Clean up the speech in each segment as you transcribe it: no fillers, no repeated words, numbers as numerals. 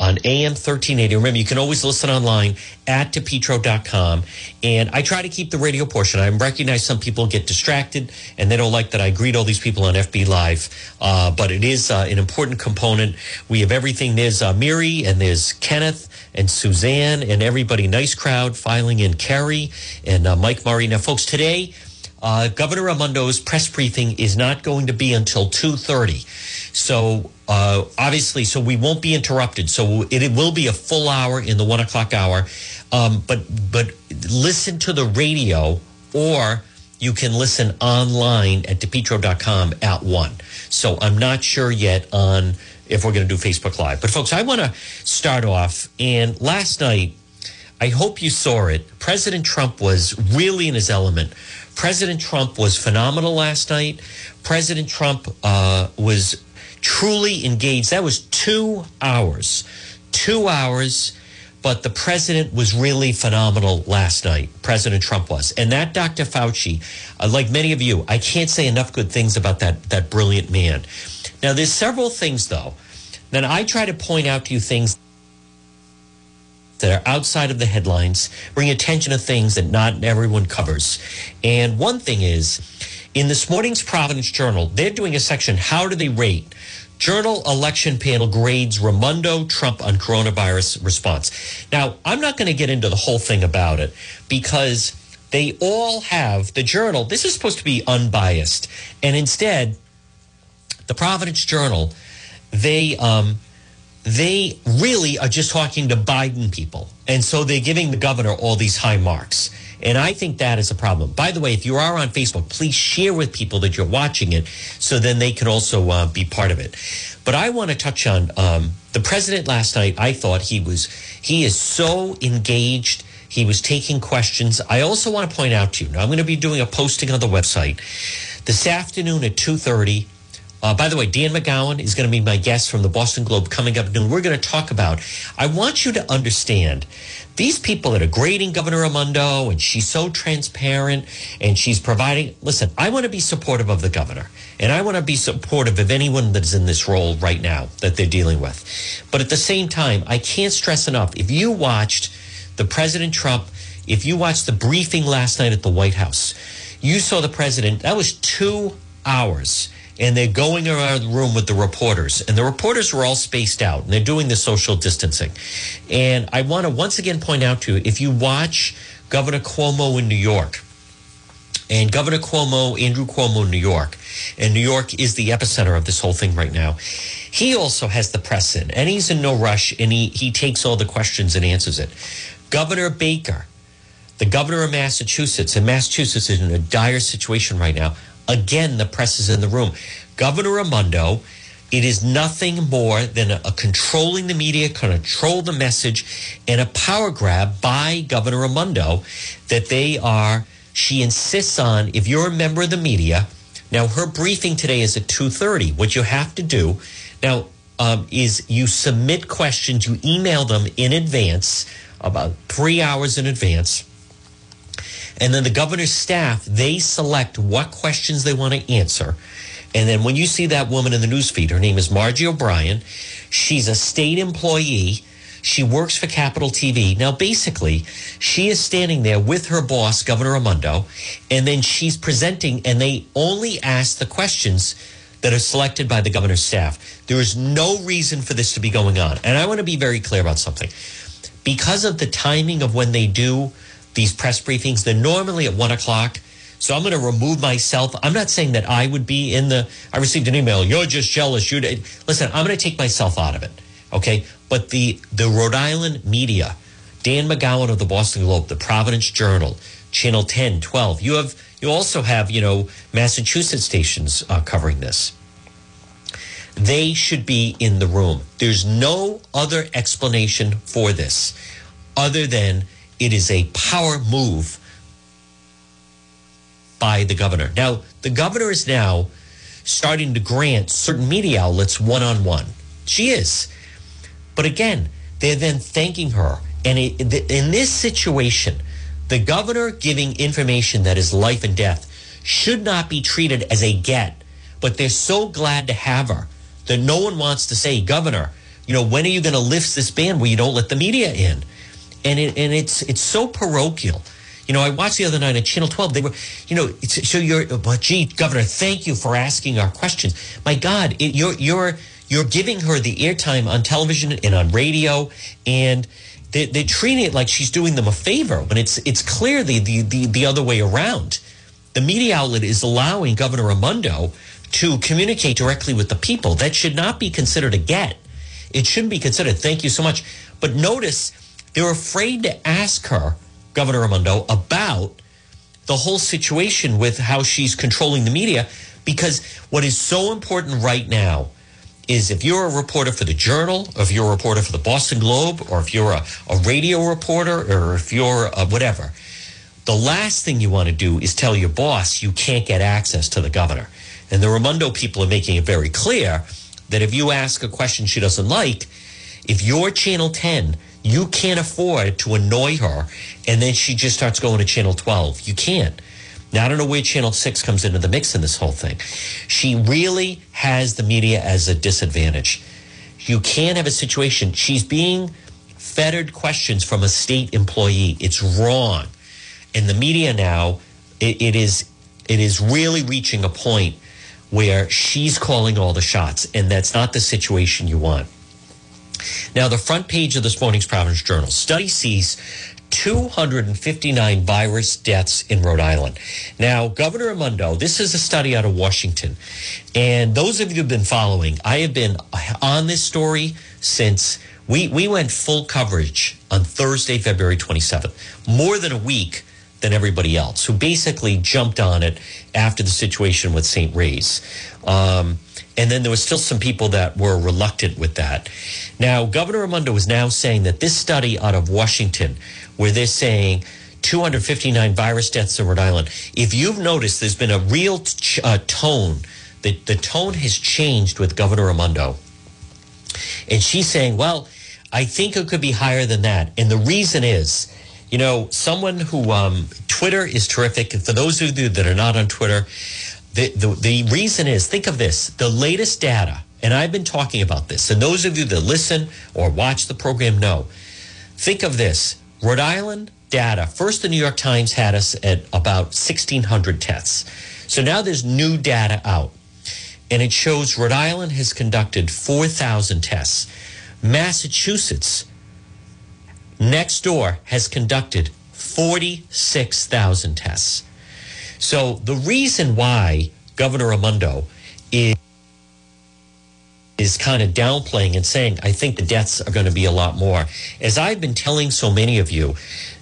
on AM 1380. Remember, you can always listen online at depetro.com. And I try to keep the radio portion. I recognize some people get distracted and they don't like that I greet all these people on FB Live. But it is an important component. We have everything. There's Miri and there's Kenneth and Suzanne and everybody. Nice crowd filing in. Kerry and Mike Murray. Now, folks, today, Governor Raimondo's press briefing is not going to be until 2:30. So obviously, so we won't be interrupted. So it will be a full hour in the 1 o'clock hour. But listen to the radio, or you can listen online at depetro.com at 1. So I'm not sure yet on if we're going to do Facebook Live. But folks, I want to start off. And last night, I hope you saw it. President Trump was really in his element. President Trump was phenomenal last night. President Trump was truly engaged. That was 2 hours. 2 hours. But the president was really phenomenal last night. President Trump was. And that Dr. Fauci, like many of you, I can't say enough good things about that brilliant man. Now, there's several things, though. Then I try to point out to you things that are outside of the headlines, bring attention to things that not everyone covers. And one thing is, in this morning's Providence Journal, they're doing a section, how do they rate? Journal election panel grades Raimondo Trump on coronavirus response. Now, I'm not going to get into the whole thing about it because they all have the Journal. This is supposed to be unbiased. And instead, the Providence Journal, they really are just talking to Biden people. And so they're giving the governor all these high marks. And I think that is a problem. By the way, if you are on Facebook, please share with people that you're watching it so then they can also be part of it. But I want to touch on the president last night. I thought he is so engaged. He was taking questions. I also want to point out to you, now I'm going to be doing a posting on the website this afternoon at 2:30. By the way, Dan McGowan is going to be my guest from the Boston Globe coming up noon. We're going to talk about, I want you to understand, these people that are grading Governor Raimondo, and she's so transparent, and she's providing, listen, I want to be supportive of the governor, and I want to be supportive of anyone that's in this role right now that they're dealing with. But at the same time, I can't stress enough, if you watched the President Trump, if you watched the briefing last night at the White House, you saw the president, that was 2 hours. And they're going around the room with the reporters. And the reporters were all spaced out. And they're doing the social distancing. And I want to once again point out to you, if you watch Governor Cuomo in New York, and Governor Cuomo, Andrew Cuomo in New York, and New York is the epicenter of this whole thing right now. He also has the press in. And he's in no rush. And he takes all the questions and answers it. Governor Baker, the governor of Massachusetts, and Massachusetts is in a dire situation right now. Again, the press is in the room. Governor Raimondo, it is nothing more than a controlling the media, control the message, and a power grab by Governor Raimondo that she insists on, if you're a member of the media. Now, her briefing today is at 2:30. What you have to do now is you submit questions, you email them in advance, about 3 hours in advance. And then the governor's staff, they select what questions they want to answer. And then when you see that woman in the newsfeed, her name is Margie O'Brien. She's a state employee. She works for Capitol TV. Now, basically, she is standing there with her boss, Governor Raimondo, and then she's presenting, and they only ask the questions that are selected by the governor's staff. There is no reason for this to be going on. And I want to be very clear about something. Because of the timing of when they do these press briefings, they're normally at 1 o'clock. So I'm going to remove myself. I'm not saying that I would be I received an email. You're just jealous. Listen, I'm going to take myself out of it. Okay. But the Rhode Island media, Dan McGowan of the Boston Globe, the Providence Journal, Channel 10, 12, you also have, Massachusetts stations covering this. They should be in the room. There's no other explanation for this other than it is a power move by the governor. Now, the governor is now starting to grant certain media outlets one-on-one. She is. But again, they're then thanking her. And in this situation, the governor giving information that is life and death should not be treated as a get. But they're so glad to have her that no one wants to say, Governor, You know, when are you going to lift this ban where you don't let the media in? And it's so parochial. You know, I watched the other night on Channel 12. They were, you know, but gee, Governor, thank you for asking our questions. My God, you're giving her the airtime on television and on radio, and they're treating it like she's doing them a favor when it's clearly the other way around. The media outlet is allowing Governor Raimondo to communicate directly with the people. That should not be considered a get. It shouldn't be considered, thank you so much. But notice they're afraid to ask her, Governor Raimondo, about the whole situation with how she's controlling the media, because what is so important right now is if you're a reporter for the Journal, or if you're a reporter for the Boston Globe, or if you're a radio reporter, or if you're whatever, the last thing you want to do is tell your boss you can't get access to the governor. And the Raimondo people are making it very clear that if you ask a question she doesn't like, if you're Channel 10, you can't afford to annoy her, and then she just starts going to Channel 12. You can't. Now, I don't know where Channel 6 comes into the mix in this whole thing. She really has the media as a disadvantage. You can't have a situation. She's being fettered questions from a state employee. It's wrong. And the media now, it is really reaching a point where she's calling all the shots, and that's not the situation you want. Now, the front page of this morning's Providence Journal, study sees 259 virus deaths in Rhode Island. Now, Governor Raimondo, this is a study out of Washington. And those of you who've been following, I have been on this story since we went full coverage on Thursday, February 27th, more than a week than everybody else, who basically jumped on it after the situation with St. Ray's. And then there was still some people that were reluctant with that. Now, Governor Raimondo is now saying that this study out of Washington, where they're saying 259 virus deaths in Rhode Island, if you've noticed, there's been a real tone. The tone has changed with Governor Raimondo. And she's saying, well, I think it could be higher than that. And the reason is, you know, someone who Twitter is terrific. And for those of you that are not on Twitter, the reason is, think of this, the latest data, and I've been talking about this, and those of you that listen or watch the program know, think of this, Rhode Island data. First, the New York Times had us at about 1,600 deaths. So now there's new data out, and it shows Rhode Island has conducted 4,000 tests. Massachusetts, next door, has conducted 46,000 tests. So the reason why Governor Raimondo is kind of downplaying and saying, I think the deaths are going to be a lot more, as I've been telling so many of you,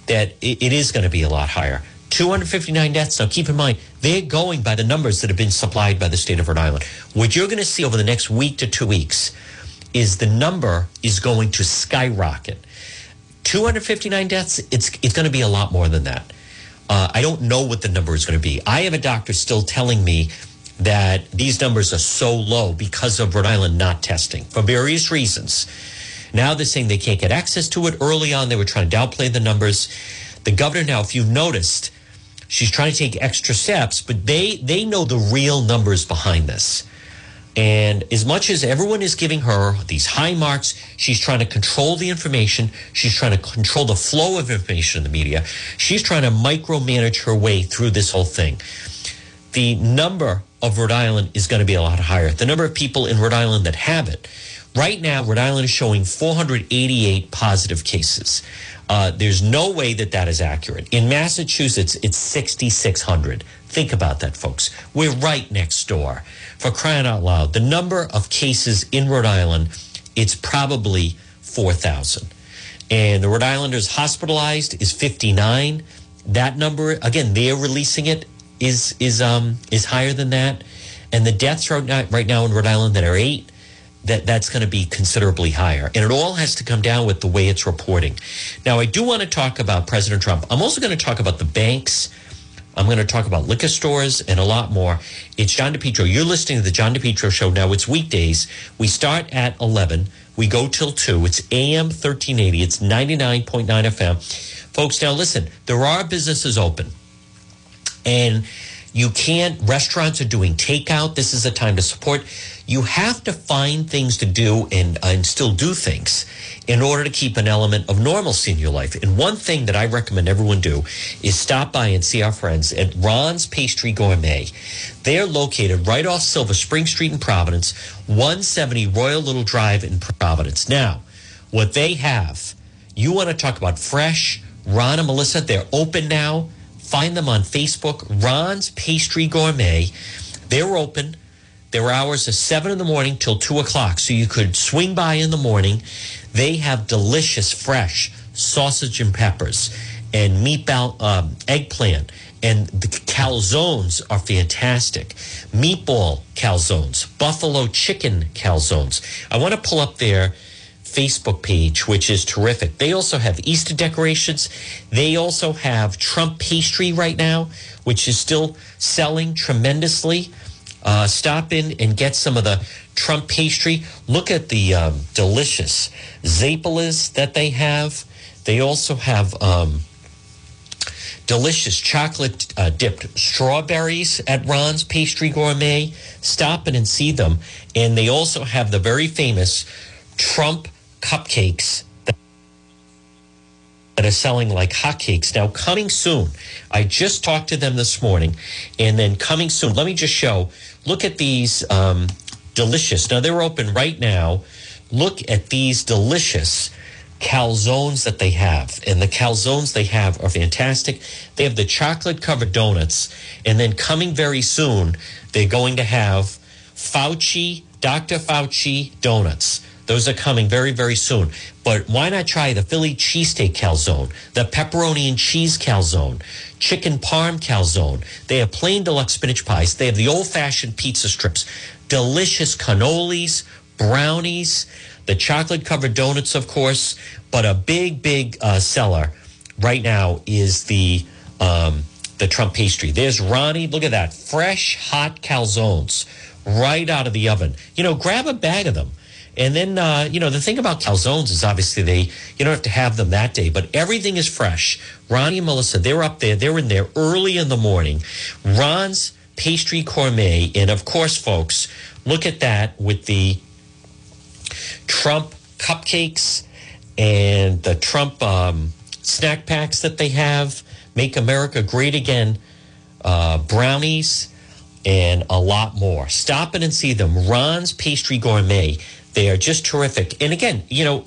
that it is going to be a lot higher. 259 deaths. Now, keep in mind, they're going by the numbers that have been supplied by the state of Rhode Island. What you're going to see over the next week to 2 weeks is the number is going to skyrocket. 259 deaths, it's going to be a lot more than that. I don't know what the number is going to be. I have a doctor still telling me that these numbers are so low because of Rhode Island not testing for various reasons. Now they're saying they can't get access to it. Early on, they were trying to downplay the numbers. The governor now, if you've noticed, she's trying to take extra steps, but they know the real numbers behind this. And as much as everyone is giving her these high marks, she's trying to control the information. She's trying to control the flow of information in the media. She's trying to micromanage her way through this whole thing. The number of Rhode Island is going to be a lot higher. The number of people in Rhode Island that have it. Right now, Rhode Island is showing 488 positive cases. There's no way that is accurate. In Massachusetts, it's 6,600. Think about that, folks. We're right next door. For crying out loud, the number of cases in Rhode Island, it's probably 4,000. And the Rhode Islanders hospitalized is 59. That number, again, they're releasing it, is higher than that. And the deaths right now in Rhode Island that are 8. That's going to be considerably higher. And it all has to come down with the way it's reporting. Now, I do want to talk about President Trump. I'm also going to talk about the banks. I'm going to talk about liquor stores and a lot more. It's John DePetro. You're listening to the John DePetro Show. Now, it's weekdays. We start at 11. We go till 2. It's AM 1380. It's 99.9 FM. Folks, now listen, there are businesses open. And You can't, restaurants are doing takeout. This is a time to support. You have to find things to do and still do things in order to keep an element of normalcy in your life. And one thing that I recommend everyone do is stop by and see our friends at Ron's Pastry Gourmet. They're located right off Silver Spring Street in Providence, 170 Royal Little Drive in Providence. Now, what they have, you want to talk about fresh, Ron and Melissa, they're open now. Find them on Facebook, Ron's Pastry Gourmet. They're open. Their hours are 7 in the morning till 2 o'clock, so you could swing by in the morning. They have delicious, fresh sausage and peppers and meatball, eggplant, and the calzones are fantastic. Meatball calzones, buffalo chicken calzones. I want to pull up their Facebook page, which is terrific. They also have Easter decorations. They also have Trump pastry right now, which is still selling tremendously. Stop in and get some of the Trump pastry. Look at the delicious zapallas that they have. They also have delicious chocolate dipped strawberries at Ron's Pastry Gourmet. Stop in and see them. And they also have the very famous Trump cupcakes that are selling like hotcakes. Now, coming soon, I just talked to them this morning, and then coming soon, let me just show, look at these delicious, now they're open right now, look at these delicious calzones that they have, and the calzones they have are fantastic. They have the chocolate-covered donuts, and then coming very soon, they're going to have Fauci, Dr. Fauci donuts. Those are coming very, very soon. But why not try the Philly cheesesteak calzone, the pepperoni and cheese calzone, chicken parm calzone. They have plain deluxe spinach pies. They have the old-fashioned pizza strips, delicious cannolis, brownies, the chocolate-covered donuts, of course. But a big, big seller right now is the Trump pastry. There's Ronnie. Look at that. Fresh, hot calzones right out of the oven. You know, grab a bag of them. And then, the thing about calzones is obviously you don't have to have them that day, but everything is fresh. Ronnie and Melissa, they're up there. They're in there early in the morning. Ron's Pastry Gourmet. And, of course, folks, look at that with the Trump cupcakes and the Trump snack packs that they have. Make America Great Again brownies and a lot more. Stop in and see them. Ron's Pastry Gourmet. They are just terrific. And again, you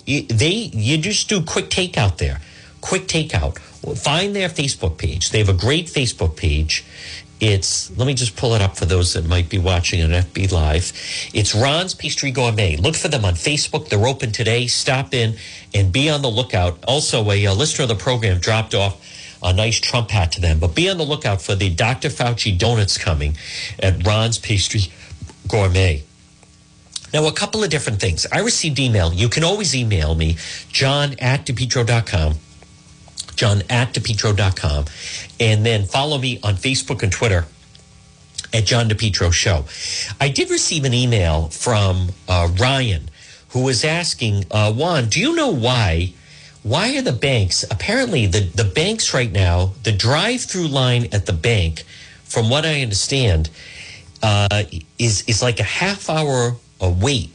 just do quick takeout there. Quick takeout. Find their Facebook page. They have a great Facebook page. Let me just pull it up for those that might be watching on FB Live. It's Ron's Pastry Gourmet. Look for them on Facebook. They're open today. Stop in and be on the lookout. Also, a listener of the program dropped off a nice Trump hat to them. But be on the lookout for the Dr. Fauci donuts coming at Ron's Pastry Gourmet. Now, a couple of different things. I received email. You can always email me, john@depetro.com, john@depetro.com, and then follow me on Facebook and Twitter at John DePetro Show. I did receive an email from Ryan, who was asking, Juan, do you know why are the banks, apparently the banks right now, the drive-through line at the bank, from what I understand, is like a half hour a wait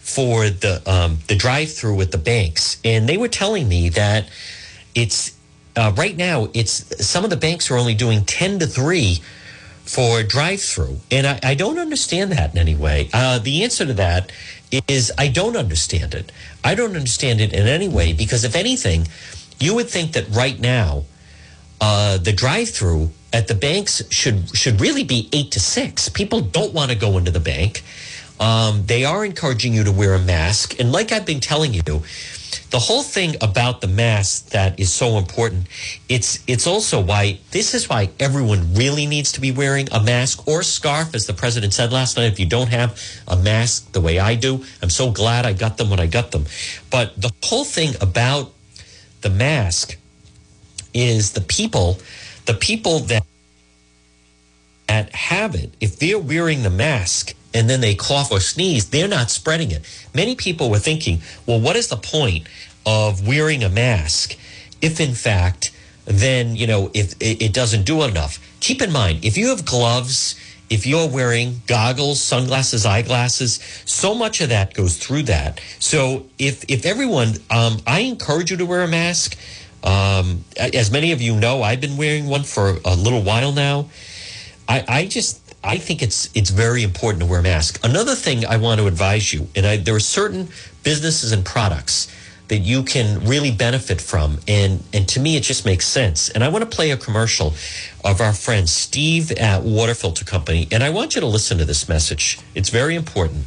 for the drive-through at the banks, and they were telling me that it's right now. It's some of the banks are only doing 10 to 3 for drive-through, and I don't understand that in any way. The answer to that is I don't understand it. I don't understand it in any way because if anything, you would think that right now the drive-through at the banks should really be 8 to 6. People don't want to go into the bank. They are encouraging you to wear a mask. And like I've been telling you, the whole thing about the mask that is so important, it's also why, this is why everyone really needs to be wearing a mask or scarf, as the president said last night. If you don't have a mask the way I do, I'm so glad I got them when I got them. But the whole thing about the mask is the people that have it, if they're wearing the mask, and then they cough or sneeze, they're not spreading it. Many people were thinking, well, what is the point of wearing a mask if, in fact, then, if it doesn't do enough? keep in mind, if you have gloves, if you're wearing goggles, sunglasses, eyeglasses, so much of that goes through that. So if everyone, I encourage you to wear a mask. As many of you know, I've been wearing one for a little while now. I think it's very important to wear a mask. Another thing I want to advise you, and there are certain businesses and products that you can really benefit from. And to me, it just makes sense. And I want to play a commercial of our friend Steve at Water Filter Company. And I want you to listen to this message. It's very important.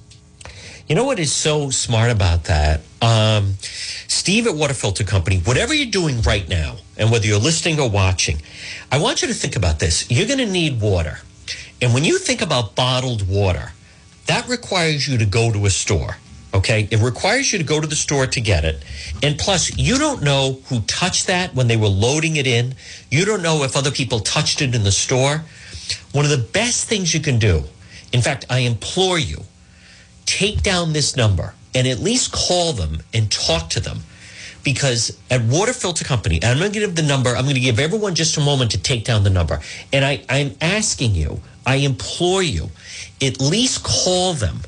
You know what is so smart about that? Steve at Water Filter Company, whatever you're doing right now, and whether you're listening or watching, I want you to think about this. You're going to need water. And when you think about bottled water, that requires you to go to a store, okay? It requires you to go to the store to get it. And plus, you don't know who touched that when they were loading it in. You don't know if other people touched it in the store. One of the best things you can do, in fact, I implore you, take down this number and at least call them and talk to them, because at Water Filter Company, and I'm going to give the number, I'm going to give everyone just a moment to take down the number. And I'm asking you, I implore you, at least call them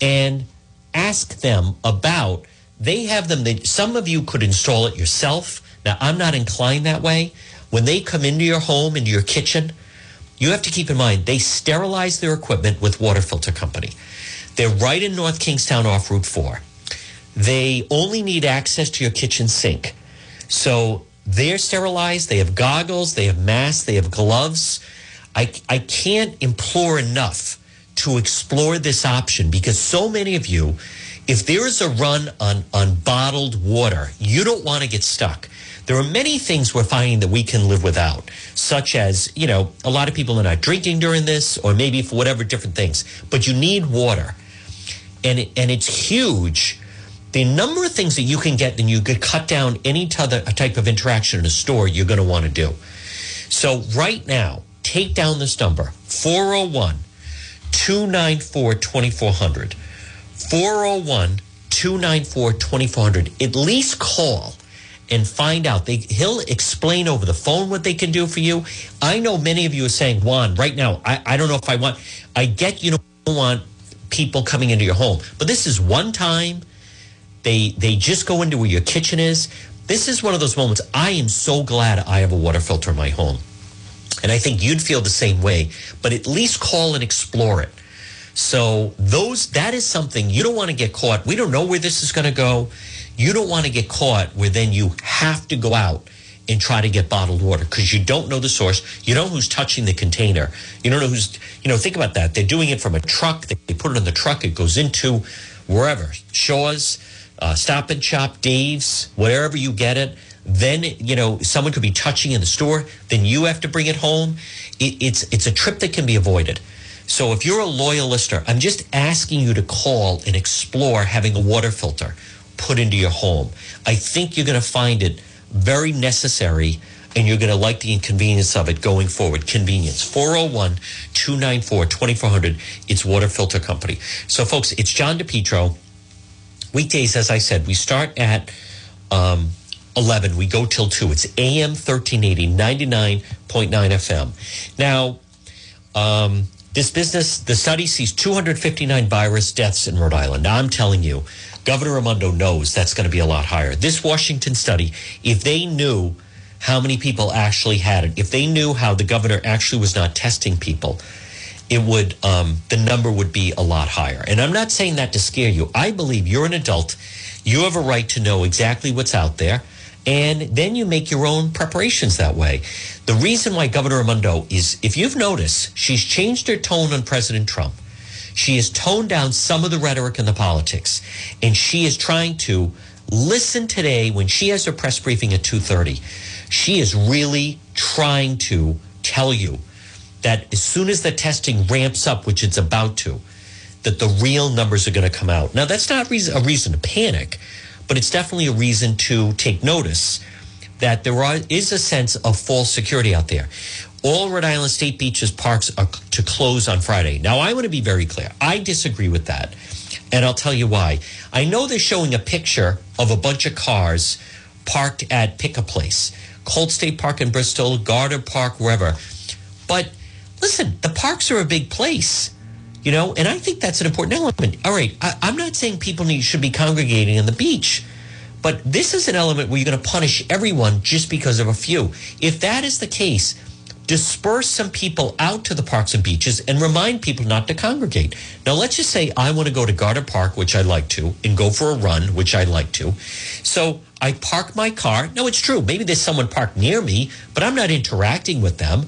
and ask them about, they have them, some of you could install it yourself. Now, I'm not inclined that way. When they come into your home, into your kitchen, you have to keep in mind, they sterilize their equipment with Water Filter Company. They're right in North Kingstown off Route 4. They only need access to your kitchen sink. So they're sterilized. They have goggles. They have masks. They have gloves. I can't implore enough to explore this option, because so many of you, if there is a run on bottled water, you don't want to get stuck. There are many things we're finding that we can live without, such as, you know, a lot of people are not drinking during this, or maybe for whatever different things. But you need water, and it's huge. The number of things that you can get, and you could cut down any type of interaction in a store you're going to want to do. So right now, take down this number, 401-294-2400. 401-294-2400. At least call and find out. He'll explain over the phone what they can do for you. I know many of you are saying, Juan, right now, I don't know if I want. I get you don't want people coming into your home, but this is one time. They just go into where your kitchen is. This is one of those moments. I am so glad I have a water filter in my home. And I think you'd feel the same way, but at least call and explore it. So that is something you don't want to get caught. We don't know where this is going to go. You don't want to get caught where then you have to go out and try to get bottled water because you don't know the source. You don't know who's touching the container. You don't know who's, you know, think about that. They're doing it from a truck. They put it on the truck. It goes into wherever, Shaw's, Stop and Shop, Dave's, wherever you get it. Then, you know, someone could be touching in the store. Then you have to bring it home. It's a trip that can be avoided. So if you're a loyal listener, I'm just asking you to call and explore having a water filter put into your home. I think you're going to find it very necessary, and you're going to like the inconvenience of it going forward. Convenience. 401-294-2400. It's Water Filter Company. So, folks, it's John DePetro. Weekdays, as I said, we start at 11. We go till 2. It's AM 1380, 99.9 FM. Now, this business, the study sees 259 virus deaths in Rhode Island. Now, I'm telling you, Governor Raimondo knows that's going to be a lot higher. This Washington study, if they knew how many people actually had it, if they knew how the governor actually was not testing people, it would the number would be a lot higher. And I'm not saying that to scare you. I believe you're an adult. You have a right to know exactly what's out there. And then you make your own preparations that way. The reason why Governor Raimondo is, if you've noticed, she's changed her tone on President Trump. She has toned down some of the rhetoric in the politics, and she is trying to listen today when she has her press briefing at 2:30 She is really trying to tell you that as soon as the testing ramps up, which it's about to, that the real numbers are going to come out. Now, that's not a reason to panic, but it's definitely a reason to take notice that there is a sense of false security out there. All Rhode Island state beaches, parks are to close on Friday. Now, I want to be very clear. I disagree with that, and I'll tell you why. I know they're showing a picture of a bunch of cars parked at Pick-A-Place, Colt State Park in Bristol, Garter Park, wherever. But listen, the parks are a big place, you know, and I think that's an important element. All right, I'm not saying people should be congregating on the beach, but this is an element where you're going to punish everyone just because of a few. If that is the case, disperse some people out to the parks and beaches and remind people not to congregate. Now, let's just say I want to go to Garter Park, which I like to, and go for a run, which I like to. So I park my car. No, it's true. Maybe there's someone parked near me, but I'm not interacting with them.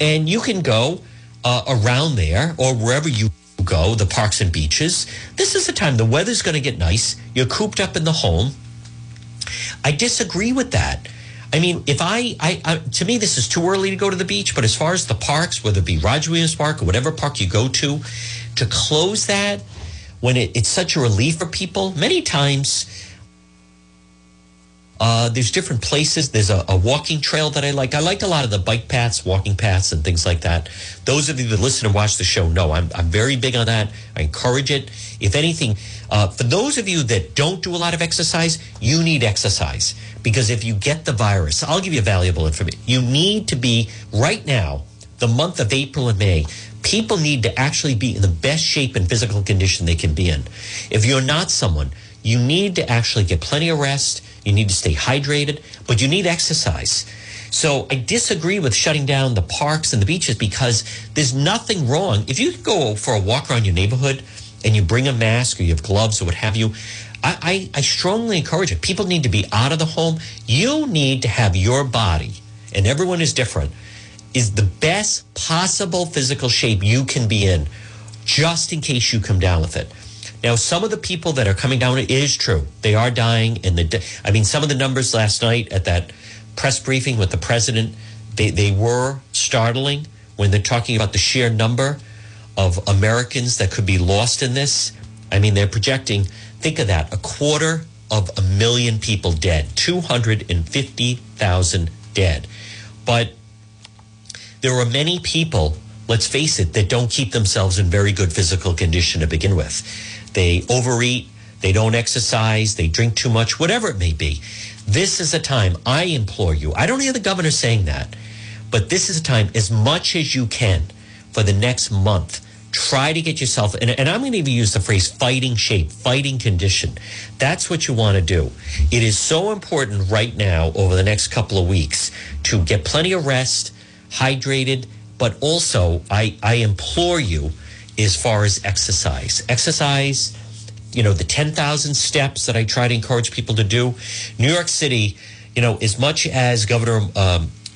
And you can go around there or wherever you go, the parks and beaches. This is the time the weather's going to get nice. You're cooped up in the home. I disagree with that. I mean, if I to me, this is too early to go to the beach. But as far as the parks, whether it be Roger Williams Park or whatever park you go to close that when it's such a relief for people, many times there's different places. There's a walking trail that I like. I liked a lot of the bike paths, walking paths and things like that. Those of you that listen and watch the show know I'm very big on that. I encourage it. If anything, for those of you that don't do a lot of exercise, you need exercise. Because if you get the virus, I'll give you valuable information. You need to be, right now, the month of April and May, people need to actually be in the best shape and physical condition they can be in. If you're not someone, you need to actually get plenty of rest. You need to stay hydrated, but you need exercise. So I disagree with shutting down the parks and the beaches because there's nothing wrong. If you go for a walk around your neighborhood and you bring a mask or you have gloves or what have you, I strongly encourage it. People need to be out of the home. You need to have your body, and everyone is different, is the best possible physical shape you can be in just in case you come down with it. Now, some of the people that are coming down, it is true. They are dying. And some of the numbers last night at that press briefing with the president, they were startling when they're talking about the sheer number of Americans that could be lost in this. I mean, they're projecting, think of that, 250,000 people dead, 250,000 dead. But there are many people, let's face it, that don't keep themselves in very good physical condition to begin with. They overeat, they don't exercise, they drink too much, whatever it may be. This is a time, I implore you, I don't hear the governor saying that, but this is a time, as much as you can for the next month, try to get yourself, and I'm going to even use the phrase fighting shape, fighting condition. That's what you want to do. It is so important right now over the next couple of weeks to get plenty of rest, hydrated, but also I implore you as far as exercise. Exercise, you know, the 10,000 steps that I try to encourage people to do. New York City, you know, as much as Governor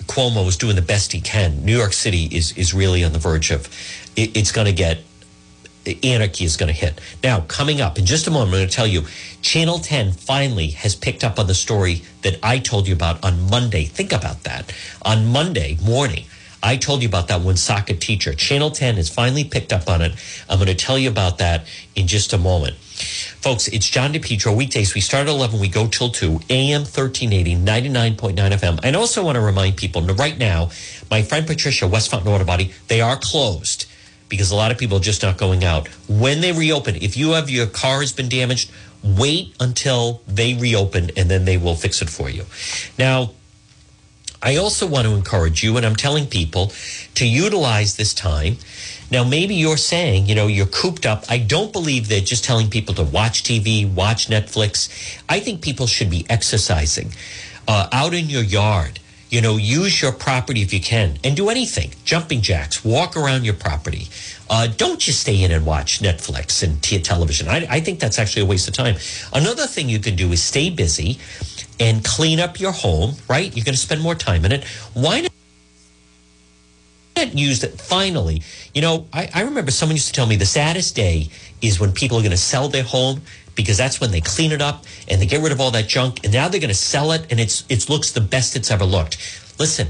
Cuomo is doing the best he can, New York City is really on the verge of, it's going to get, anarchy is going to hit. Now, coming up in just a moment, I'm going to tell you, Channel 10 finally has picked up on the story that I told you about on Monday. Think about that. On Monday morning, I told you about that one soccer teacher. Channel 10 has finally picked up on it. I'm going to tell you about that in just a moment. Folks, it's John DePetro. Weekdays, we start at 11, we go till 2, AM 1380, 99.9 FM. And also want to remind people, right now, my friend Patricia, West Fountain Water Body, they are closed because a lot of people are just not going out. When they reopen, if you have your car has been damaged, wait until they reopen and then they will fix it for you. Now, I also want to encourage you, and I'm telling people, to utilize this time. Now, maybe you're saying, you know, you're cooped up. I don't believe they're just telling people to watch TV, watch Netflix. I think people should be exercising out in your yard. You know, use your property if you can and do anything. Jumping jacks, walk around your property. Don't just stay in and watch Netflix and television. I think that's actually a waste of time. Another thing you can do is stay busy and clean up your home, right? You're going to spend more time in it. Why not use it? Finally, you know, I remember someone used to tell me the saddest day is when people are going to sell their home because that's when they clean it up and they get rid of all that junk. And now they're going to sell it, and it looks the best it's ever looked. Listen,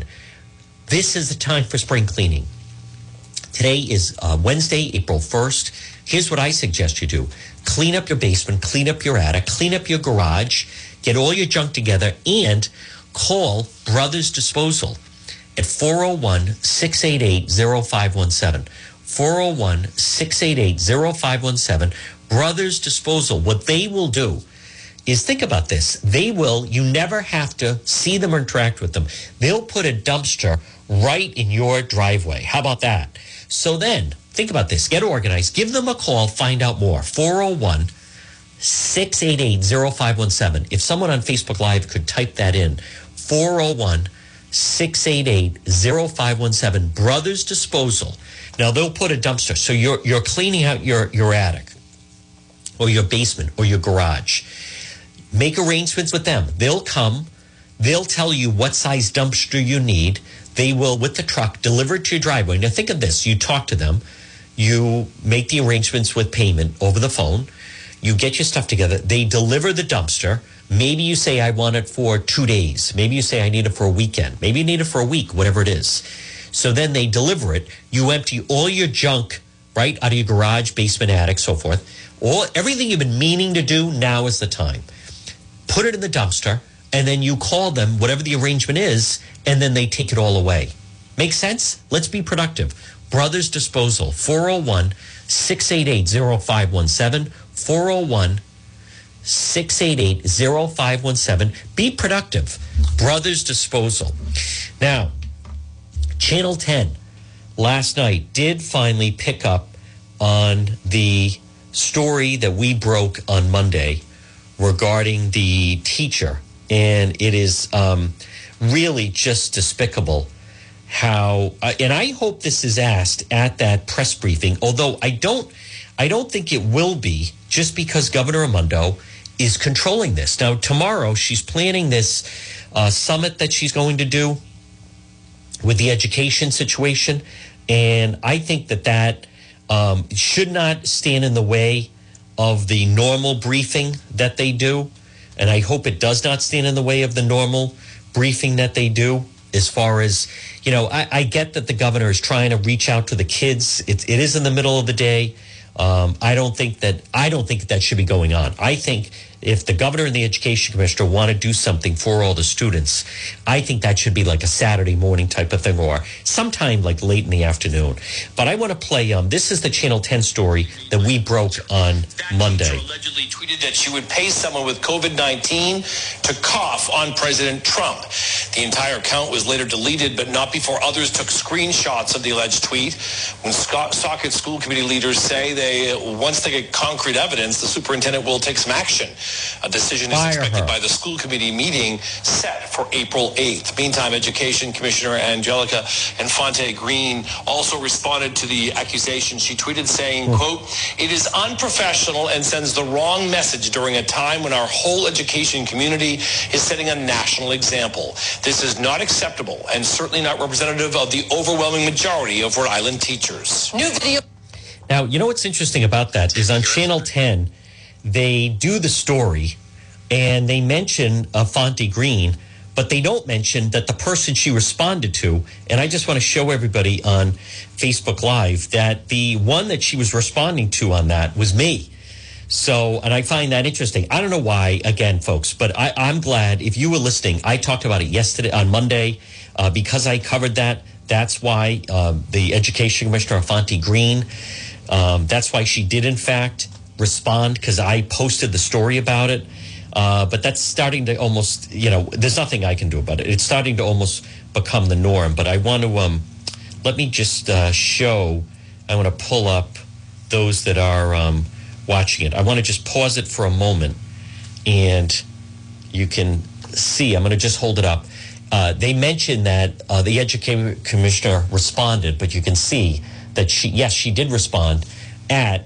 this is the time for spring cleaning. Today is Wednesday, April 1st. Here's what I suggest you do. Clean up your basement, clean up your attic, clean up your garage, get all your junk together, and call Brothers Disposal at 401-688-0517. 401-688-0517. Brothers Disposal. What they will do is, think about this. You never have to see them or interact with them. They'll put a dumpster right in your driveway. How about that? So then, think about this. Get organized. Give them a call. Find out more. 401-688-0517. If someone on Facebook Live could type that in, 401-688-0517. Brothers Disposal. Now, they'll put a dumpster. So you're cleaning out your attic or your basement or your garage. Make arrangements with them. They'll come. They'll tell you what size dumpster you need. They will, with the truck, deliver it to your driveway. Now, think of this. You talk to them. You make the arrangements with payment over the phone. You get your stuff together. They deliver the dumpster. Maybe you say, I want it for 2 days. Maybe you say, I need it for a weekend. Maybe you need it for a week, whatever it is. So then they deliver it. You empty all your junk right out of your garage, basement, attic, so forth. Everything you've been meaning to do, now is the time. Put it in the dumpster, and then you call them, whatever the arrangement is, and then they take it all away. Make sense? Let's be productive. Brothers Disposal, 401-688-0517, 401-688-0517. Be productive. Brothers Disposal. Now, Channel 10 last night did finally pick up on the story that we broke on Monday regarding the teacher. And it is really just despicable how, and I hope this is asked at that press briefing, although I don't think it will be, just because Governor Raimondo is controlling this. Now, tomorrow she's planning this summit that she's going to do with the education situation. And I think that should not stand in the way of the normal briefing that they do. And I hope it does not stand in the way of the normal briefing that they do. As far as, I get that the governor is trying to reach out to the kids. It is in the middle of the day. I don't think that should be going on. I think if the governor and the education commissioner want to do something for all the students, I think that should be like a Saturday morning type of thing, or sometime like late in the afternoon. But I want to play, this is the Channel 10 story that we broke on Monday. That teacher allegedly tweeted that she would pay someone with COVID-19 to cough on President Trump. The entire account was later deleted, but not before others took screenshots of the alleged tweet. When Socket school committee leaders say once they get concrete evidence, the superintendent will take some action. A decision is expected by the school committee meeting set for April 8th. Meantime, Education Commissioner Angélica Infante-Green also responded to the accusation. She tweeted saying, quote, "It is unprofessional and sends the wrong message during a time when our whole education community is setting a national example. This is not acceptable and certainly not representative of the overwhelming majority of Rhode Island teachers." New video. Now, you know what's interesting about that is on Channel 10, they do the story and they mention Fonte Green, but they don't mention that the person she responded to. And I just want to show everybody on Facebook Live that the one that she was responding to on that was me. So, and I find that interesting. I don't know why, again, folks, but I'm glad if you were listening. I talked about it yesterday on Monday because I covered that. That's why the Education Commissioner Fonte Green, that's why she did, in fact, respond, because I posted the story about it. But that's starting to almost, there's nothing I can do about it. It's starting to almost become the norm. But I want to, let me just show, I want to pull up those that are watching it. I want to just pause it for a moment and you can see, I'm going to just hold it up. They mentioned that the Education Commissioner responded, but you can see that she did respond at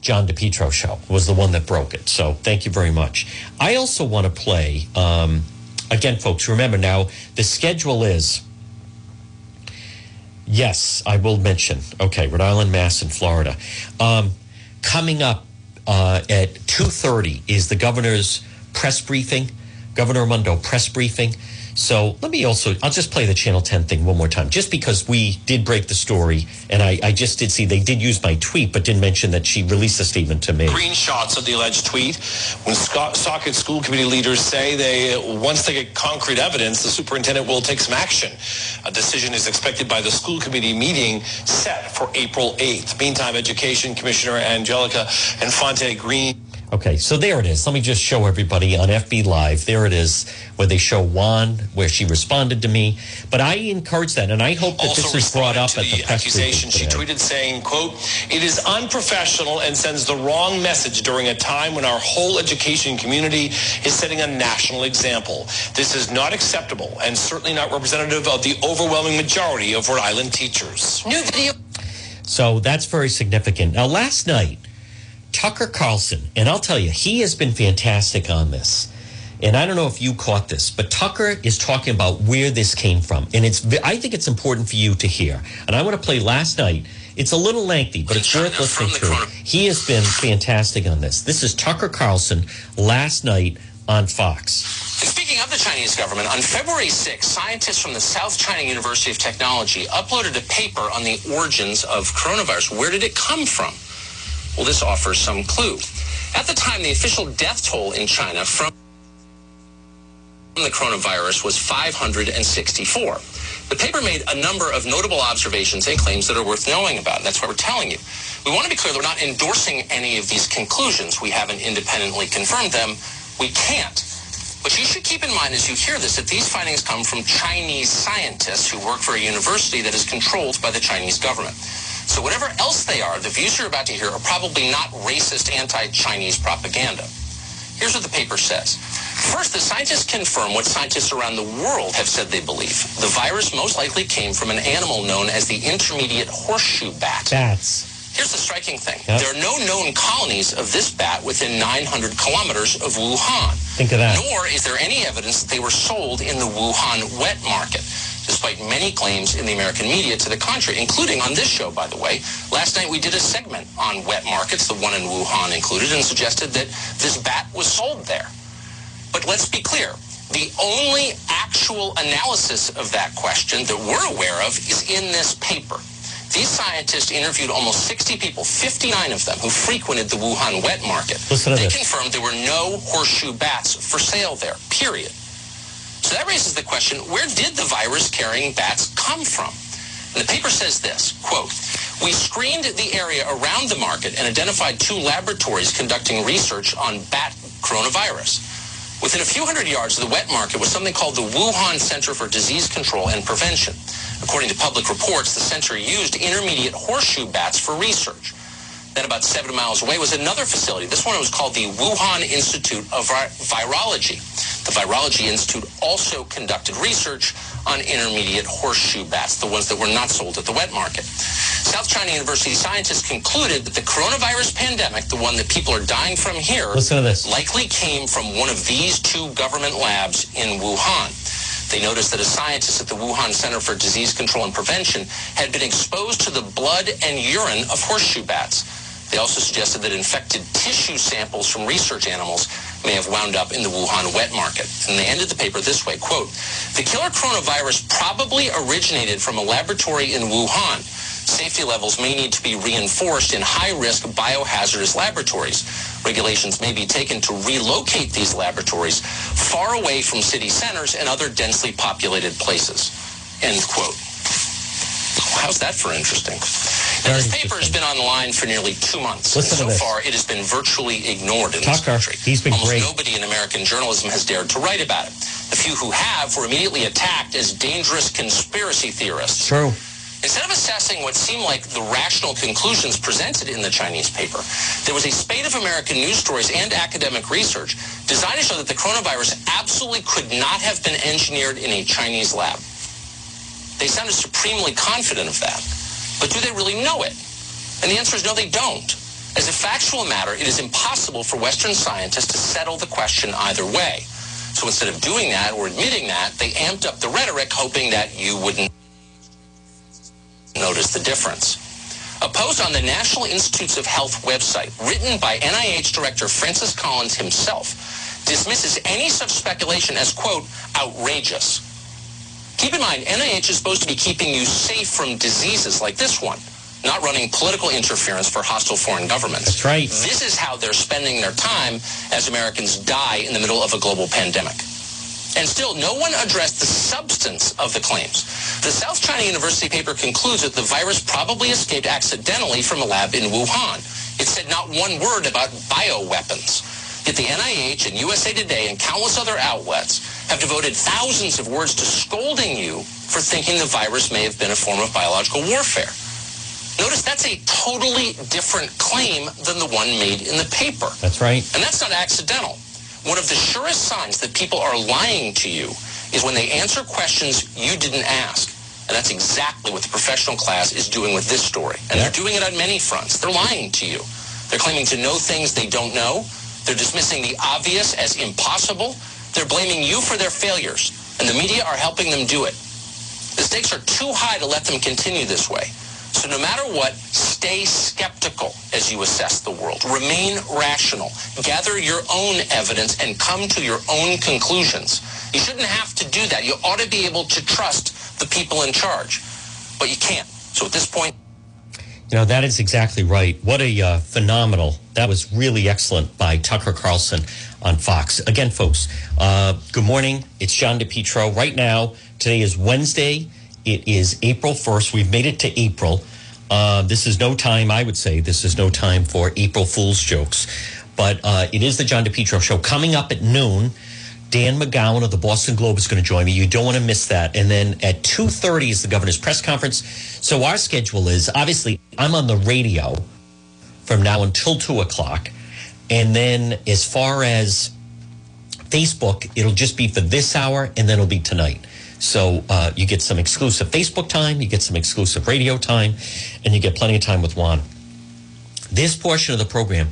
John DePetro Show was the one that broke it. So thank you very much. I also want to play, again, folks, remember now the schedule is, yes, I will mention, okay, Rhode Island, Mass, and Florida. Coming up at 2:30 is the governor's press briefing, Governor Raimondo press briefing. So let me also, I'll just play the Channel 10 thing one more time, just because we did break the story, and I just did see they did use my tweet, but didn't mention that she released a statement to me. Screenshots of the alleged tweet. When Socket school committee leaders say once they get concrete evidence, the superintendent will take some action. A decision is expected by the school committee meeting set for April 8th. Meantime, Education Commissioner Angélica Infante-Green. Okay, so there it is. Let me just show everybody on FB Live. There it is, where they show Juan, where she responded to me. But I encourage that, and I hope that also this is brought up at the press accusation. She tweeted saying, quote, "It is unprofessional and sends the wrong message during a time when our whole education community is setting a national example. This is not acceptable and certainly not representative of the overwhelming majority of Rhode Island teachers." New video. So that's very significant. Now, last night, Tucker Carlson, and I'll tell you, he has been fantastic on this. And I don't know if you caught this, but Tucker is talking about where this came from. And I think it's important for you to hear. And I want to play last night. It's a little lengthy, but it's worth listening to. He has been fantastic on this. This is Tucker Carlson last night on Fox. Speaking of the Chinese government, on February 6, scientists from the South China University of Technology uploaded a paper on the origins of coronavirus. Where did it come from? Well, this offers some clue. At the time, the official death toll in China from the coronavirus was 564. The paper made a number of notable observations and claims that are worth knowing about, and that's why we're telling you. We want to be clear that we're not endorsing any of these conclusions. We haven't independently confirmed them. We can't. What you should keep in mind as you hear this, that these findings come from Chinese scientists who work for a university that is controlled by the Chinese government. So whatever else they are, the views you're about to hear are probably not racist anti-Chinese propaganda. Here's what the paper says. First, the scientists confirm what scientists around the world have said they believe. The virus most likely came from an animal known as the intermediate horseshoe bat. Bats. Here's the striking thing. Yep. There are no known colonies of this bat within 900 kilometers of Wuhan. Think of that. Nor is there any evidence that they were sold in the Wuhan wet market, despite many claims in the American media to the contrary, including on this show, by the way. Last night we did a segment on wet markets, the one in Wuhan included, and suggested that this bat was sold there. But let's be clear. The only actual analysis of that question that we're aware of is in this paper. These scientists interviewed almost 60 people, 59 of them, who frequented the Wuhan wet market. They confirmed there were no horseshoe bats for sale there, period. So that raises the question, where did the virus-carrying bats come from? And the paper says this, quote, "We screened the area around the market and identified two laboratories conducting research on bat coronavirus. Within a few hundred yards of the wet market was something called the Wuhan Center for Disease Control and Prevention. According to public reports, the center used intermediate horseshoe bats for research. Then about 7 miles away was another facility. This one was called the Wuhan Institute of Virology. The Virology Institute also conducted research on intermediate horseshoe bats, the ones that were not sold at the wet market. South China University scientists concluded that the coronavirus pandemic, the one that people are dying from here, likely came from one of these two government labs in Wuhan. They noticed that a scientist at the Wuhan Center for Disease Control and Prevention had been exposed to the blood and urine of horseshoe bats. They also suggested that infected tissue samples from research animals may have wound up in the Wuhan wet market. And they ended the paper this way, quote, "The killer coronavirus probably originated from a laboratory in Wuhan. Safety levels may need to be reinforced in high-risk biohazardous laboratories. Regulations may be taken to relocate these laboratories far away from city centers and other densely populated places." End quote. How's that for interesting? Now, this paper has been online for nearly 2 months. So far, it has been virtually ignored in this country. Almost nobody in American journalism has dared to write about it. The few who have were immediately attacked as dangerous conspiracy theorists. True. Instead of assessing what seemed like the rational conclusions presented in the Chinese paper, there was a spate of American news stories and academic research designed to show that the coronavirus absolutely could not have been engineered in a Chinese lab. They sounded supremely confident of that. But do they really know it? And the answer is no, they don't. As a factual matter, it is impossible for Western scientists to settle the question either way. So instead of doing that or admitting that, they amped up the rhetoric, hoping that you wouldn't notice the difference. A post on the National Institutes of Health website, written by NIH Director Francis Collins himself, dismisses any such speculation as, quote, outrageous. Keep in mind, NIH is supposed to be keeping you safe from diseases like this one, not running political interference for hostile foreign governments. That's right. This is how they're spending their time as Americans die in the middle of a global pandemic. And still, no one addressed the substance of the claims. The South China University paper concludes that the virus probably escaped accidentally from a lab in Wuhan. It said not one word about bioweapons. Yet the NIH and USA Today and countless other outlets have devoted thousands of words to scolding you for thinking the virus may have been a form of biological warfare. Notice that's a totally different claim than the one made in the paper. That's right. And that's not accidental. One of the surest signs that people are lying to you is when they answer questions you didn't ask. And that's exactly what the professional class is doing with this story. And they're doing it on many fronts. They're lying to you. They're claiming to know things they don't know. They're dismissing the obvious as impossible. They're blaming you for their failures. And the media are helping them do it. The stakes are too high to let them continue this way. So no matter what, stay skeptical as you assess the world. Remain rational. Gather your own evidence and come to your own conclusions. You shouldn't have to do that. You ought to be able to trust the people in charge. But you can't. So at this point... You know, that is exactly right. What a phenomenal... That was really excellent by Tucker Carlson on Fox. Again, folks, good morning. It's John DePetro. Right now, today is Wednesday. It is April 1st. We've made it to April. This is no time, I would say, this is no time for April Fool's jokes. But it is the John DePetro Show. Coming up at noon, Dan McGowan of the Boston Globe is going to join me. You don't want to miss that. And then at 2:30 is the governor's press conference. So our schedule is, obviously, I'm on the radio from now until 2 o'clock. And then as far as Facebook, it'll just be for this hour, and then it'll be tonight. So you get some exclusive Facebook time, you get some exclusive radio time, and you get plenty of time with Juan. This portion of the program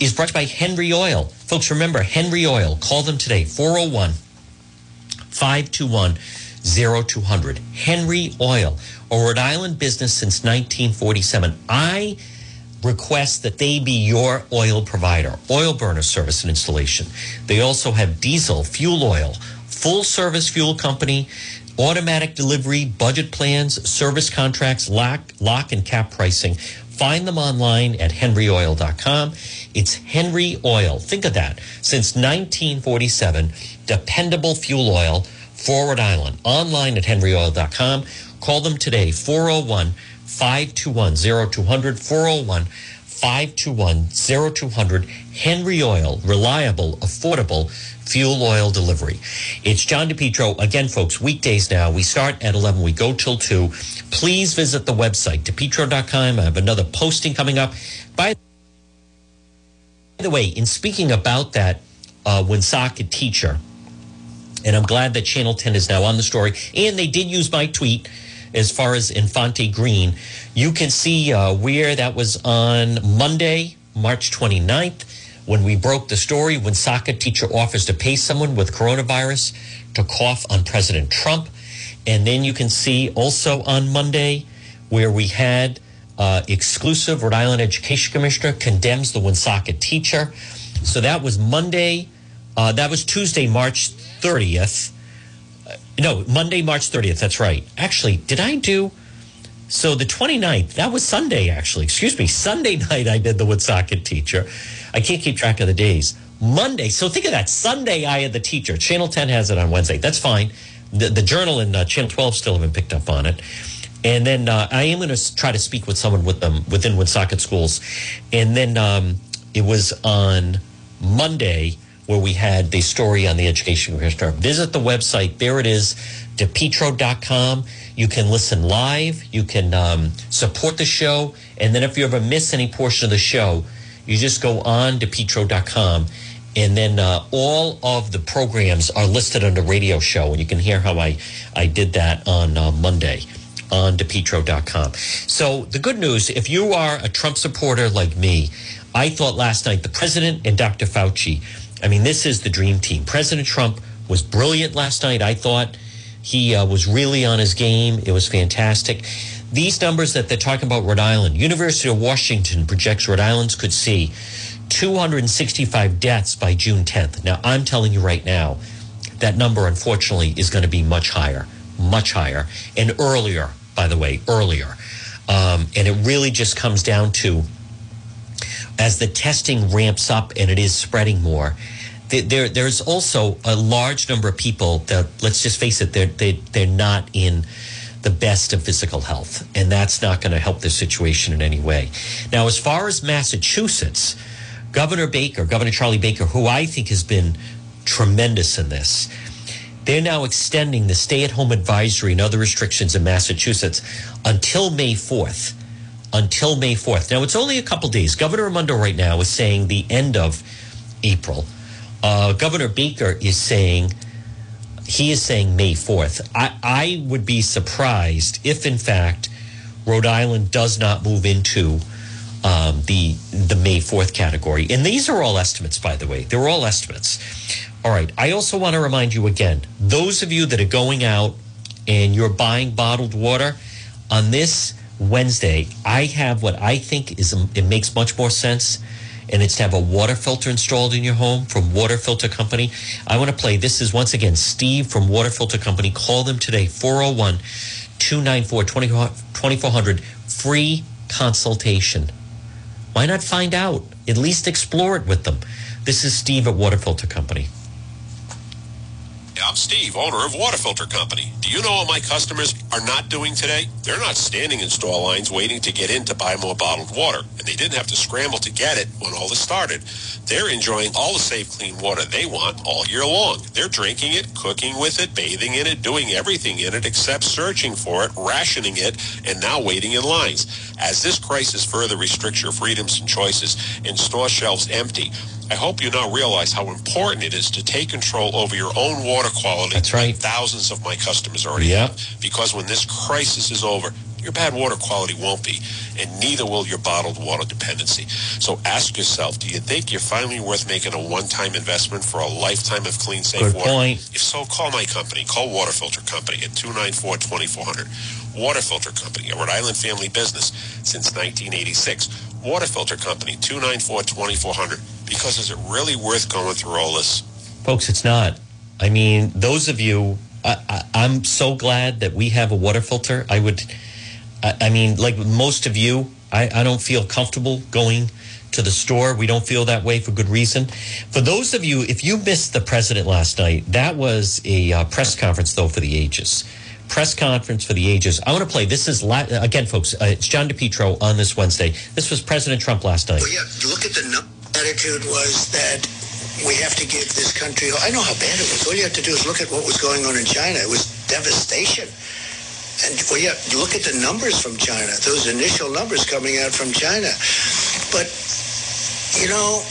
is brought to you by Henry Oil. Folks, remember, Henry Oil. Call them today, 401-521-0200. Henry Oil, a Rhode Island business since 1947. I request that they be your oil provider, oil burner service and installation. They also have diesel, fuel oil, full service fuel company, automatic delivery, budget plans, service contracts, lock and cap pricing. Find them online at henryoil.com. It's Henry Oil. Think of that. Since 1947, dependable fuel oil for Rhode Island. Online at henryoil.com. Call them today, 401-521-0200, 401-521-0200. Henry Oil, reliable, affordable fuel oil delivery. It's John DePetro. Again, folks, weekdays now. We start at 11. We go till 2. Please visit the website, depetro.com. I have another posting coming up. By the way, in speaking about that Woonsocket teacher, and I'm glad that Channel 10 is now on the story, and they did use my tweet as far as Infante-Green. You can see where that was on Monday, March 29th, when we broke the story. When Woonsocket teacher offers to pay someone with coronavirus to cough on President Trump. And then you can see also on Monday where we had exclusive Rhode Island Education Commissioner condemns the Woonsocket teacher. So that was Monday. That was Tuesday, March 30th. No, Monday, March 30th. That's right. Actually, did I do? So the 29th, that was Sunday, actually. Excuse me. Sunday night, I did the Woonsocket teacher. I can't keep track of the days. Monday. So think of that. Sunday, I had the teacher. Channel 10 has it on Wednesday. That's fine. The Journal and Channel 12 still haven't picked up on it. And then I am going to try to speak with someone with them within Woonsocket schools. And then it was on Monday where we had the story on the Education Commissioner. Visit the website. There it is, depetro.com. You can listen live. You can support the show. And then if you ever miss any portion of the show, you just go on depetro.com. And then all of the programs are listed under radio show. And you can hear how I did that on Monday on depetro.com. So the good news, if you are a Trump supporter like me, I thought last night the president and Dr. Fauci, I mean, this is the dream team. President Trump was brilliant last night. I thought he was really on his game. It was fantastic. These numbers that they're talking about Rhode Island, University of Washington projects Rhode Island could see 265 deaths by June 10th. Now, I'm telling you right now, that number, unfortunately, is going to be much higher, and earlier, by the way, earlier. And it really just comes down to, as the testing ramps up and it is spreading more, there's also a large number of people that, let's just face it, they're not in the best of physical health, and that's not going to help the situation in any way. Now, as far as Massachusetts, Governor Charlie Baker, who I think has been tremendous in this, they're now extending the stay-at-home advisory and other restrictions in Massachusetts until May 4th. Until May 4th. Now, it's only a couple days. Governor Raimondo right now is saying the end of April. Governor Baker is saying, May 4th. I would be surprised if, in fact, Rhode Island does not move into the May 4th category. And these are all estimates, by the way. They're all estimates. All right. I also want to remind you again, those of you that are going out and you're buying bottled water, on this Wednesday, I have what I think is, it makes much more sense, and it's to have a water filter installed in your home from Water Filter Company. I want to play. This is, once again, Steve from Water Filter Company. Call them today, 401-294-2400, free consultation. Why not find out? At least explore it with them. This is Steve at Water Filter Company. I'm Steve, owner of Water Filter Company. Do you know what my customers are not doing today? They're not standing in store lines waiting to get in to buy more bottled water, and they didn't have to scramble to get it when all this started. They're enjoying all the safe, clean water they want all year long. They're drinking it, cooking with it, bathing in it, doing everything in it except searching for it, rationing it, and now waiting in lines. As this crisis further restricts your freedoms and choices and store shelves empty, I hope you now realize how important it is to take control over your own water quality. That's right. Thousands of my customers already have. Because when this crisis is over, your bad water quality won't be, and neither will your bottled water dependency. So ask yourself, do you think you're finally worth making a one-time investment for a lifetime of clean, safe water? Good point. If so, call my company. Call Water Filter Company at 294-2400. Water Filter Company, a Rhode Island family business since 1986. Water Filter Company, 294-2400. Because is it really worth going through all this? Folks, it's not. I mean, those of you, I'm so glad that we have a water filter. I mean, like most of you, I don't feel comfortable going to the store. We don't feel that way for good reason. For those of you, if you missed the president last night, that was a press conference, though, for the ages. Press conference for the ages. I want to play. This is, again, folks, it's John DePetro on this Wednesday. This was President Trump last night. Well, yeah, look at the attitude was that we have to give this country, I know how bad it was. All you have to do is look at what was going on in China. It was devastation. And well, yeah, look at the numbers from China, those initial numbers coming out from China. But, you know,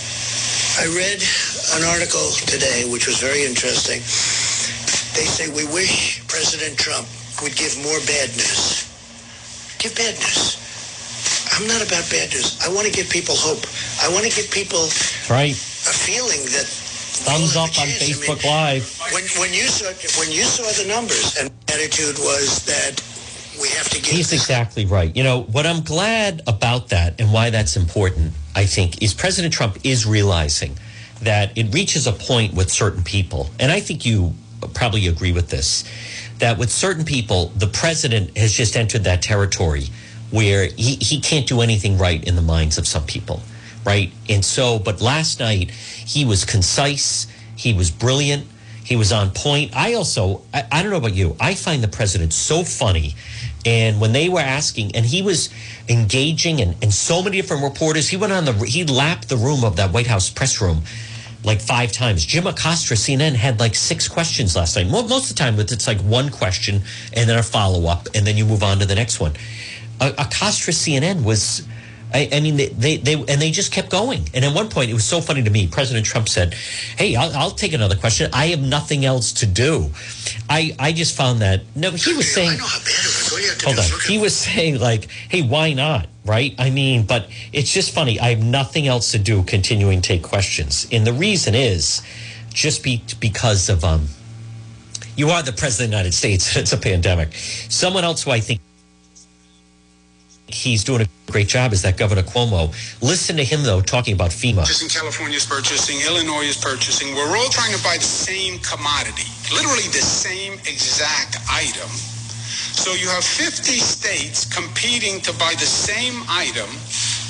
I read an article today, which was very interesting. They say, we wish President Trump would give more bad news. Give bad news. I'm not about bad news. I want to give people hope. I want to give people a feeling that thumbs up on Facebook Live. When you saw the numbers, and attitude was that we have to give. He's exactly right. You know what I'm glad about that, and why that's important, I think, is President Trump is realizing that it reaches a point with certain people, and I think you probably agree with this, that with certain people, the president has just entered that territory where he can't do anything right in the minds of some people, right? And so, but last night, he was concise, he was brilliant, he was on point. I also, I don't know about you, I find the president so funny. And when they were asking, and he was engaging, and so many different reporters, he lapped the room of that White House press room like 5 times. Jim Acosta, CNN, had like 6 questions last night. Most of the time, it's like one question and then a follow-up, and then you move on to the next one. Acosta CNN was, I mean, they just kept going. And at one point, it was so funny to me. President Trump said, hey, I'll take another question. I have nothing else to do. I just found that. No, he was saying, hold on. He was saying like, hey, why not? Right? I mean, but it's just funny. I have nothing else to do continuing to take questions. And the reason is just because of, you are the president of the United States. It's a pandemic. Someone else who I think. he's doing a great job, is that Governor Cuomo. Listen to him, though, talking about FEMA. Just in California's purchasing, Illinois is purchasing. We're all trying to buy the same commodity, literally the same exact item. So you have 50 states competing to buy the same item.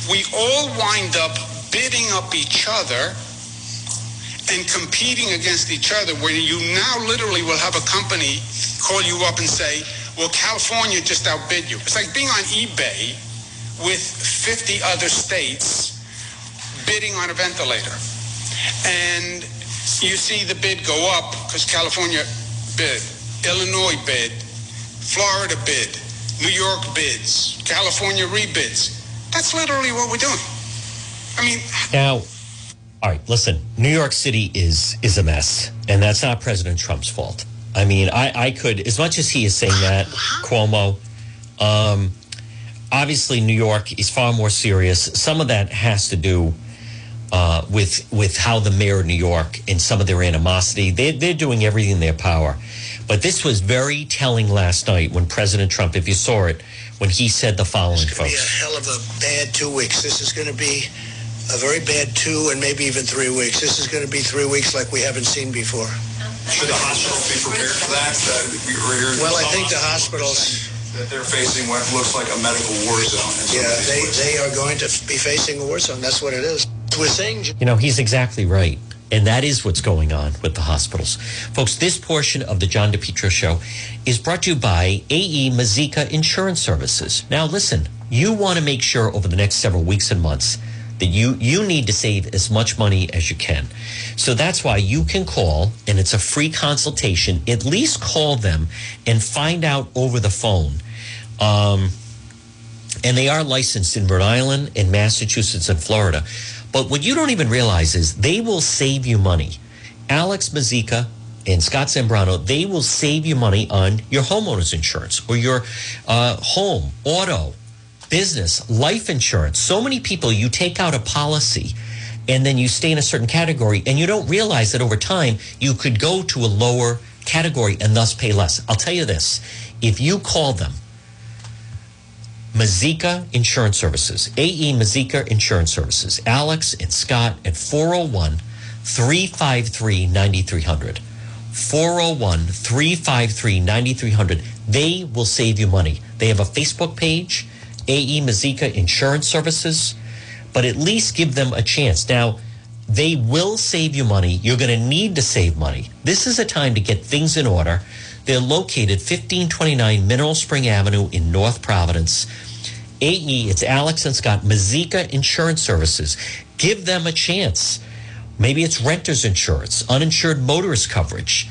We all wind up bidding up each other and competing against each other, where you now literally will have a company call you up and say, well, California just outbid you. It's like being on eBay with 50 other states bidding on a ventilator. And you see the bid go up because California bid, Illinois bid, Florida bid, New York bids, California rebids. That's literally what we're doing. I mean... Now... All right, listen, New York City is a mess, and that's not President Trump's fault. I mean, I could, as much as he is saying that, Cuomo, obviously New York is far more serious. Some of that has to do with how the mayor of New York and some of their animosity, they're doing everything in their power. But this was very telling last night when President Trump, if you saw it, when he said the following, folks. It's going to be a hell of a bad 2 weeks. This is going to be... a very bad 2 and maybe even 3 weeks. This is going to be 3 weeks like we haven't seen before. Should the hospitals be prepared for that? Well, I think the hospitals... that they're facing what looks like a medical war zone. Yeah, they are going to be facing a war zone. That's what it is. We're saying... You know, he's exactly right. And that is what's going on with the hospitals. Folks, this portion of the John DePetro Show is brought to you by A.E. Mazzica Insurance Services. Now, listen, you want to make sure over the next several weeks and months... that you need to save as much money as you can. So that's why you can call, and it's a free consultation. At least call them and find out over the phone. And they are licensed in Rhode Island, in Massachusetts, and Florida. But what you don't even realize is they will save you money. Alex Mazzica and Scott Zambrano, they will save you money on your homeowner's insurance or your home, auto, business, life insurance. So many people, you take out a policy and then you stay in a certain category and you don't realize that over time you could go to a lower category and thus pay less. I'll tell you this, if you call them, Mazzica Insurance Services, A.E. Mazzica Insurance Services, Alex and Scott at 401-353-9300. 401-353-9300. They will save you money. They have a Facebook page, A.E. Mazzica Insurance Services, but at least give them a chance. Now, they will save you money. You're going to need to save money. This is a time to get things in order. They're located 1529 Mineral Spring Avenue in North Providence. A.E., it's Alex and Scott, Mazzica Insurance Services. Give them a chance. Maybe it's renter's insurance, uninsured motorist coverage.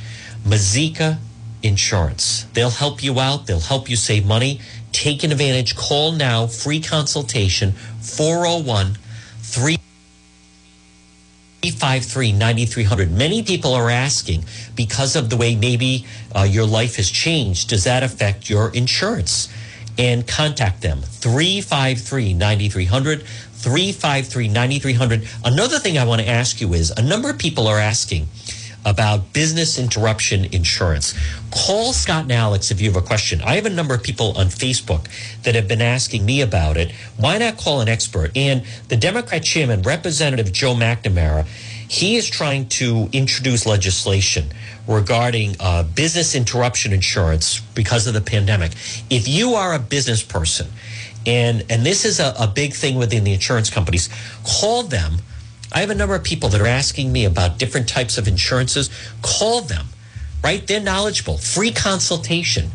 Mazzica Insurance. They'll help you out. They'll help you save money. Taking advantage. Call now. Free consultation. 401-353-9300. Many people are asking, because of the way maybe your life has changed, does that affect your insurance? And contact them. 353-9300. 353-9300. Another thing I want to ask you is, a number of people are asking about business interruption insurance. Call Scott and Alex if you have a question. I have a number of people on Facebook that have been asking me about it. Why not call an expert? And the Democrat chairman, Representative Joe McNamara, he is trying to introduce legislation regarding business interruption insurance because of the pandemic. If you are a business person, and this is a big thing within the insurance companies, call them. I have a number of people that are asking me about different types of insurances. Call them, right? They're knowledgeable. Free consultation.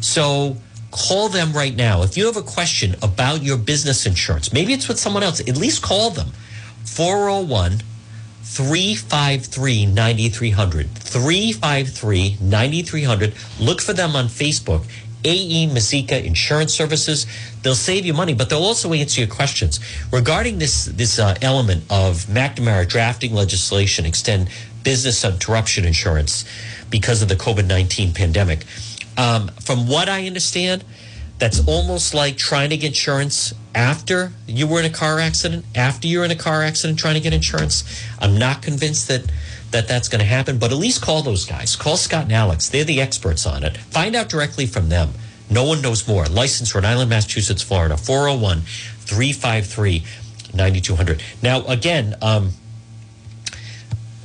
So call them right now. If you have a question about your business insurance, maybe it's with someone else, at least call them. 401-353-9300. 353-9300. Look for them on Facebook. A.E. Mazzica Insurance Services. They'll save you money, but they'll also answer your questions regarding this element of McNamara drafting legislation, extend business interruption insurance because of the COVID-19 pandemic. From what I understand, that's almost like trying to get insurance after you were in a car accident, trying to get insurance. I'm not convinced that's going to happen, but at least call those guys. Call Scott and Alex. They're the experts on it. Find out directly from them. No one knows more. Licensed Rhode Island, Massachusetts, Florida, 401-353-9200. Now, again,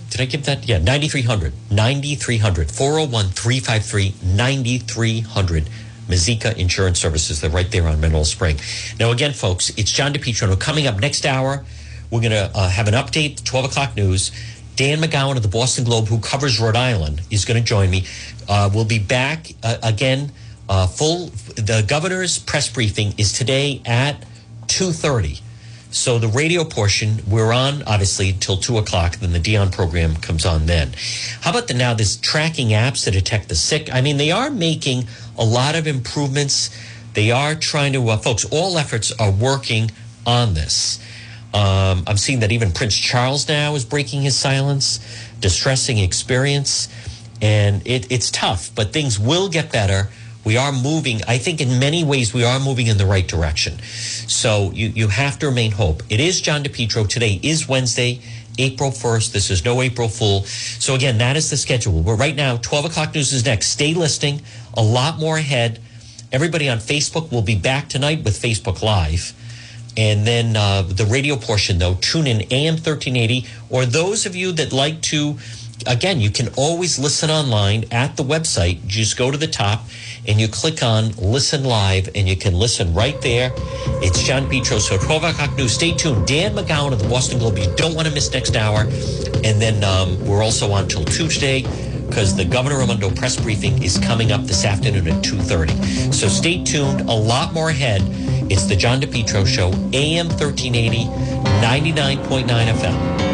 did I give that? Yeah, 9300. 9300. 401-353-9300. Mazzica Insurance Services. They're right there on Mineral Spring. Now, again, folks, it's John DePetro. Coming up next hour, we're going to have an update, 12 o'clock news. Dan McGowan of the Boston Globe, who covers Rhode Island, is going to join me. We'll be back again. The governor's press briefing is today at 2:30. So the radio portion, we're on, obviously, till 2 o'clock. Then the Dion program comes on then. How about now this tracking apps that detect the sick? I mean, they are making a lot of improvements. They are trying to, folks, all efforts are working on this. I'm seeing that even Prince Charles now is breaking his silence, distressing experience. And it's tough, but things will get better. We are moving. I think in many ways we are moving in the right direction. So you have to remain hope. It is John DePetro. Today is Wednesday, April 1st. This is no April Fool. So again, that is the schedule. We're right now, 12 o'clock news is next. Stay listening. A lot more ahead. Everybody on Facebook will be back tonight with Facebook Live. And then the radio portion, though, tune in AM 1380. Or those of you that like to, again, you can always listen online at the website. Just go to the top. And you click on Listen Live, and you can listen right there. It's John DePetro. So 12 o'clock news. Stay tuned. Dan McGowan of the Boston Globe. You don't want to miss next hour. And then we're also on till 2 today because the Governor Raimondo press briefing is coming up this afternoon at 2:30. So stay tuned. A lot more ahead. It's the John DePetro Show, AM 1380, 99.9 FM.